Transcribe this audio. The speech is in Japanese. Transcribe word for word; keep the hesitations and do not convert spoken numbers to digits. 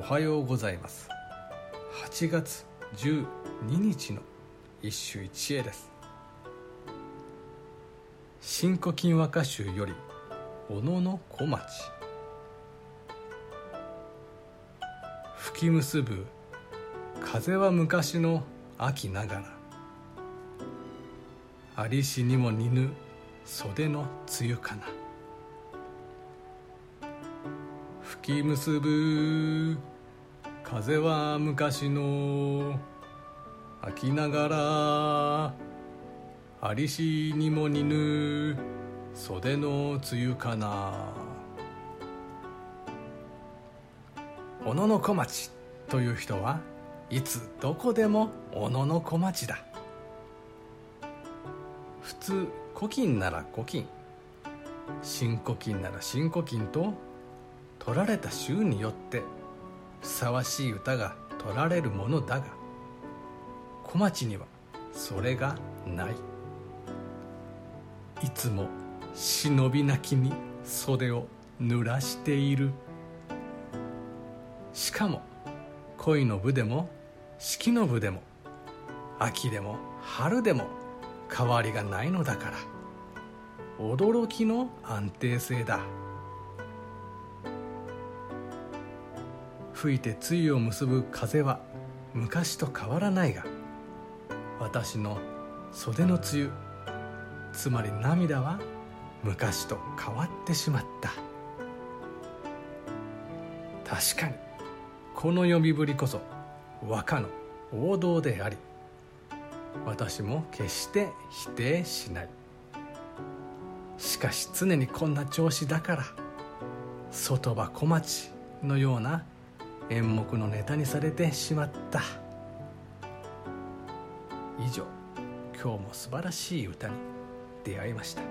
おはようございます。はちがつじゅうににちの一首一会です。新古今和歌集より小野の小町。吹き結ぶ風は昔の秋ながら、ありしにも似ぬ袖の露かな。吹き結ぶ風は昔の秋ながら、ありしにも似ぬ袖の露かな。小野の小町という人はいつどこでも小野の小町だ。普通古今なら古今、新古今なら新古今と、取られた週によってふさわしい歌が取られるものだが、小町にはそれがない。いつも忍びなきに袖を濡らしている。しかも恋の部でも四季の部でも秋でも春でも変わりがないのだから、驚きの安定性だ。吹いて露を結ぶ風は昔と変わらないが、私の袖の露、つまり涙は昔と変わってしまった。確かにこの呼びぶりこそ和歌の王道であり、私も決して否定しない。しかし常にこんな調子だから、外場小町のような演目のネタにされてしまった。以上、今日も素晴らしい歌に出会いました。